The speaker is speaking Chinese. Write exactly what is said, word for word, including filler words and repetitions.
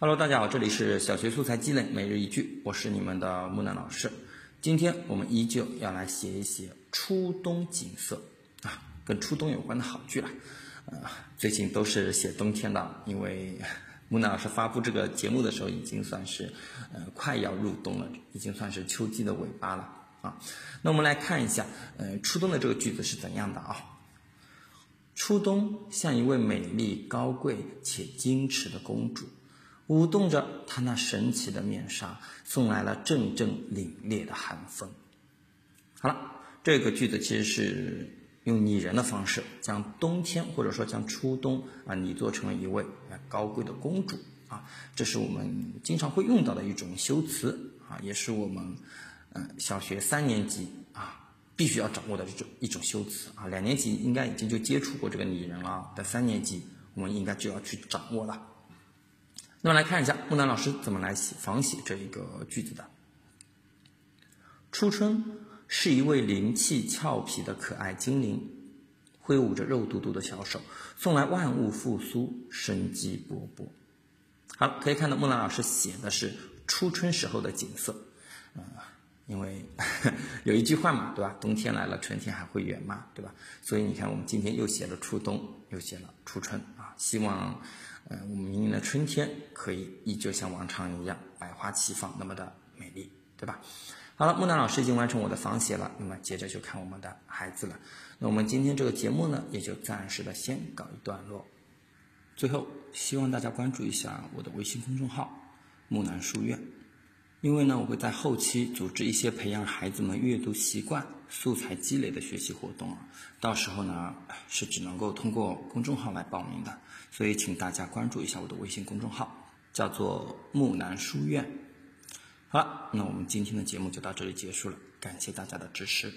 Hello， 大家好，这里是小学素材积累每日一句，我是你们的木南老师。今天我们依旧要来写一写初冬景色啊，跟初冬有关的好句了。呃，最近都是写冬天的，因为木南老师发布这个节目的时候，已经算是呃快要入冬了，已经算是秋季的尾巴了啊。那我们来看一下，呃，初冬的这个句子是怎样的啊？初冬像一位美丽、高贵且矜持的公主。舞动着她那神奇的面纱，送来了阵阵凛冽的寒风。好了，这个句子其实是用拟人的方式，将冬天或者说将初冬啊拟作成了一位高贵的公主啊，这是我们经常会用到的一种修辞啊，也是我们嗯、呃、小学三年级啊。必须要掌握的这种一种修辞啊，两年级应该已经就接触过这个拟人了啊，但三年级我们应该就要去掌握了。那么来看一下木南老师怎么来写仿写这一个句子的。初春是一位灵气俏皮的可爱精灵，挥舞着肉嘟嘟的小手，送来万物复苏，生机勃勃。好，可以看到木南老师写的是初春时候的景色。呃因为有一句话嘛，对吧？冬天来了，春天还会远嘛，对吧？所以你看，我们今天又写了初冬，又写了初春啊。希望，呃，我们明年的春天可以依旧像往常一样百花齐放，那么的美丽，对吧？好了，木南老师已经完成我的仿写了，那么接着就看我们的孩子了。那我们今天这个节目呢，也就暂时的先告一段落。最后，希望大家关注一下我的微信公众号“木南书院”。因为呢，我会在后期组织一些培养孩子们阅读习惯、素材积累的学习活动啊，到时候呢是只能够通过公众号来报名的，所以请大家关注一下我的微信公众号，叫做木南书院。好了，那我们今天的节目就到这里结束了，感谢大家的支持。